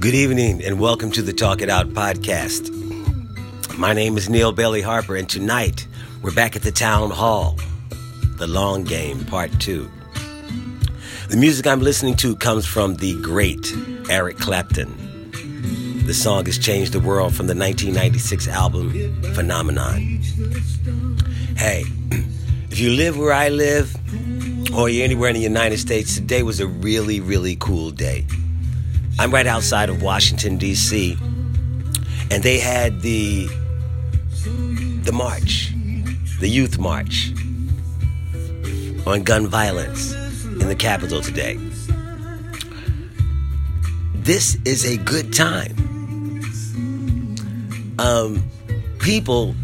Good evening and welcome to the Talk It Out podcast. My name is Neil Bailey Harper, and tonight we're back at the town hall, the long game, part 2. The music I'm listening to comes from the great Eric Clapton. The song has changed the world from the 1996 album Phenomenon. Hey, if you live where I live or you're anywhere in the United States, today was a really, really cool day. I'm right outside of Washington, D.C., and they had the march, the youth march on gun violence in the Capitol today. This is a good time. People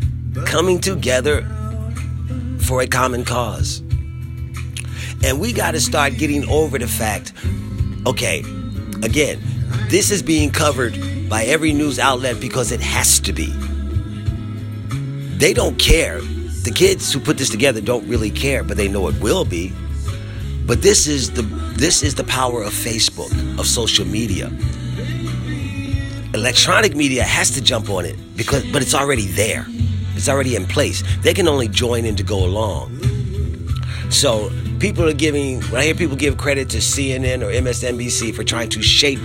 coming together for a common cause. And we got to start getting over the fact, okay, again, this is being covered by every news outlet because it has to be. They don't care. The kids who put this together don't really care, but they know it will be. But this is the power of Facebook, of social media. Electronic media has to jump on it but it's already there. It's already in place. They can only join in to go along. So people are giving, when I hear people give credit to CNN or MSNBC for trying to shape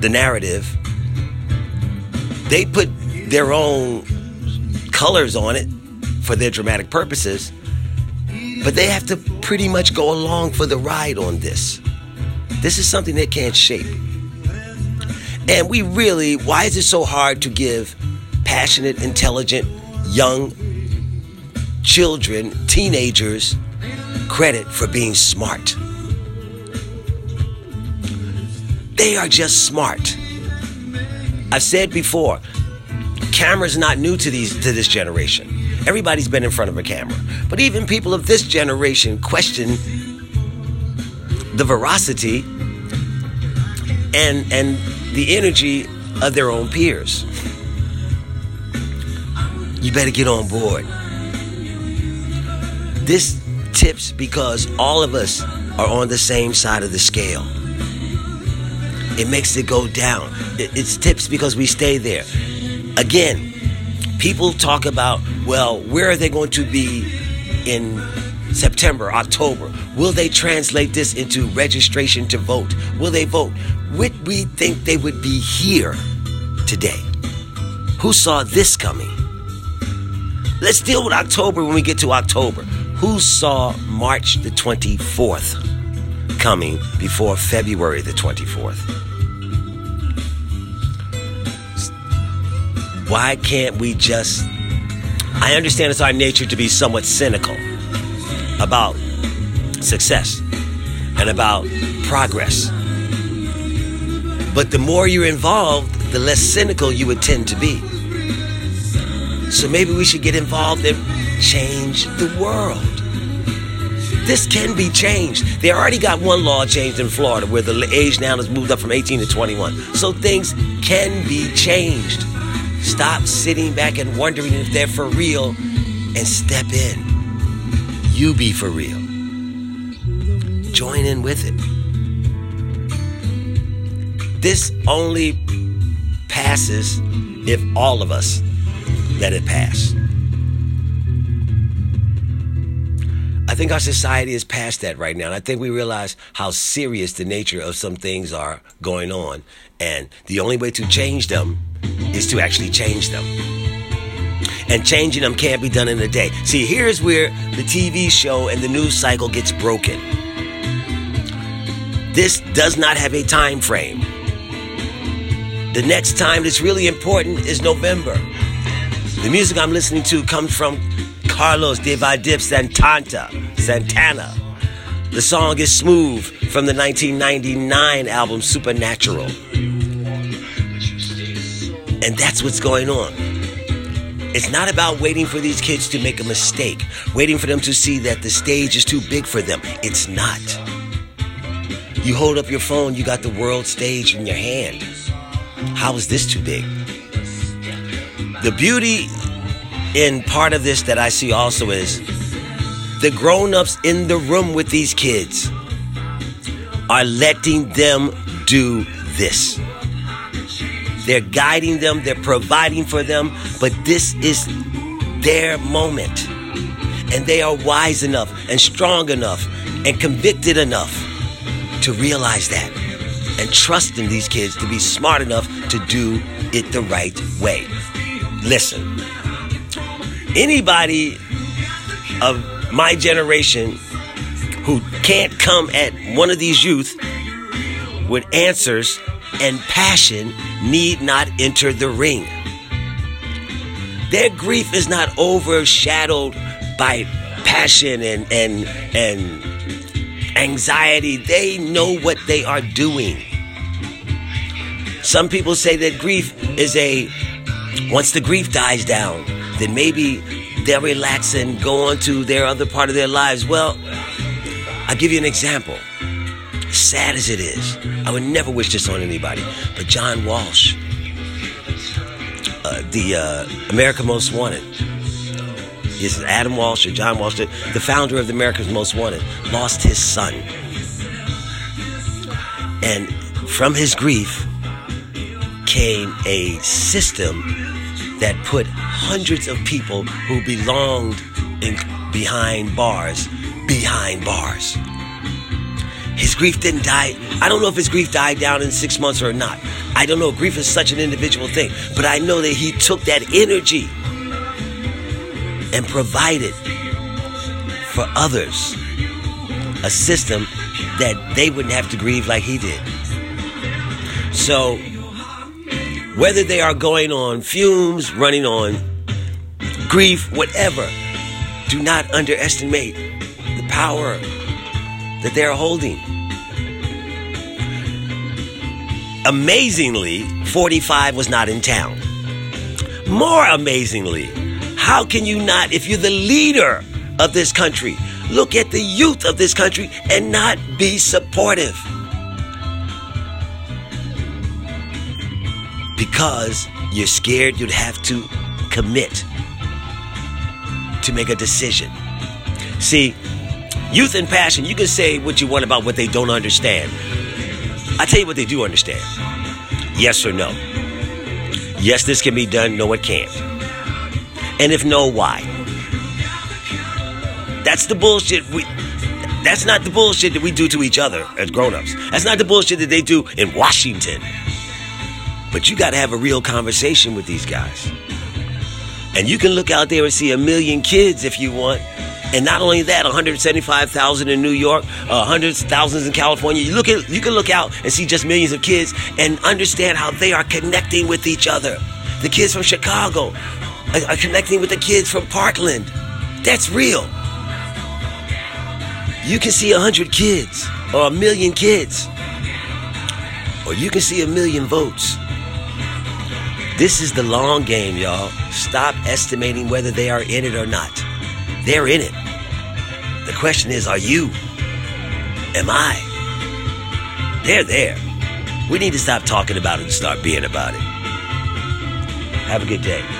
the narrative, they put their own colors on it for their dramatic purposes, but they have to pretty much go along for the ride on this. This is something they can't shape. And why is it so hard to give passionate, intelligent, young children, teenagers, credit for being smart? They are just smart. I've said before, camera's not new to this generation. Everybody's been in front of a camera. But even people of this generation question the veracity and the energy of their own peers. You better get on board. This tips because all of us are on the same side of the scale. It makes it go down. It's tips because we stay there. Again, people talk about, well, where are they going to be in September, October? Will they translate this into registration to vote? Will they vote? Would we think they would be here today? Who saw this coming? Let's deal with October when we get to October. Who saw March the 24th coming before February the 24th? Why can't we just... I understand it's our nature to be somewhat cynical about success and about progress. But the more you're involved, the less cynical you would tend to be. So maybe we should get involved and change the world. This can be changed. They already got one law changed in Florida where the age now has moved up from 18 to 21. So things can be changed. Stop sitting back and wondering if they're for real and step in. You be for real. Join in with it. This only passes if all of us let it pass. I think our society is past that right now. And I think we realize how serious the nature of some things are going on. And the only way to change them is to actually change them. And changing them can't be done in a day. See, here's where the TV show and the news cycle gets broken. This does not have a time frame. The next time that's really important is November. The music I'm listening to comes from Carlos Divadip Santanta. The song is Smooth from the 1999 album Supernatural. And that's what's going on. It's not about waiting for these kids to make a mistake, waiting for them to see that the stage is too big for them. It's not. You hold up your phone, you got the world stage in your hand. How is this too big? The beauty in part of this that I see also is the grown-ups in the room with these kids are letting them do this. They're guiding them, they're providing for them, but this is their moment. And they are wise enough and strong enough and convicted enough to realize that and trust in these kids to be smart enough to do it the right way. Listen, anybody of my generation who can't come at one of these youth with answers and passion need not enter the ring. Their grief is not overshadowed by passion and anxiety. They know what they are doing. Some people say that grief is once the grief dies down, then maybe they'll relax and go on to their other part of their lives. Well, I'll give you an example. Sad as it is, I would never wish this on anybody, but John Walsh, the America's Most Wanted, is Adam Walsh or John Walsh, the founder of the America's Most Wanted, lost his son. And from his grief came a system that put hundreds of people who belonged behind bars. His grief didn't die. I don't know if his grief died down in 6 months or not. I don't know. Grief is such an individual thing. But I know that he took that energy and provided for others a system that they wouldn't have to grieve like he did. So whether they are going on fumes, running on grief, whatever, do not underestimate the power that they're holding. Amazingly, 45 was not in town. More amazingly, how can you not, if you're the leader of this country, look at the youth of this country and not be supportive? Because you're scared you'd have to commit to make a decision. See, youth and passion, you can say what you want about what they don't understand. I tell you what they do understand. Yes or no. Yes, this can be done. No, it can't. And if no, why? That's the bullshit. That's not the bullshit that we do to each other as grown-ups. That's not the bullshit that they do in Washington. But you got to have a real conversation with these guys. And you can look out there and see 1 million kids if you want. And not only that, 175,000 in New York, hundreds of thousands in California. You can look out and see just millions of kids and understand how they are connecting with each other. The kids from Chicago are connecting with the kids from Parkland. That's real. You can see 100 kids or 1 million kids. Or you can see 1 million votes. This is the long game, y'all. Stop estimating whether they are in it or not. They're in it. The question is, are you? Am I? They're there. We need to stop talking about it and start being about it. Have a good day.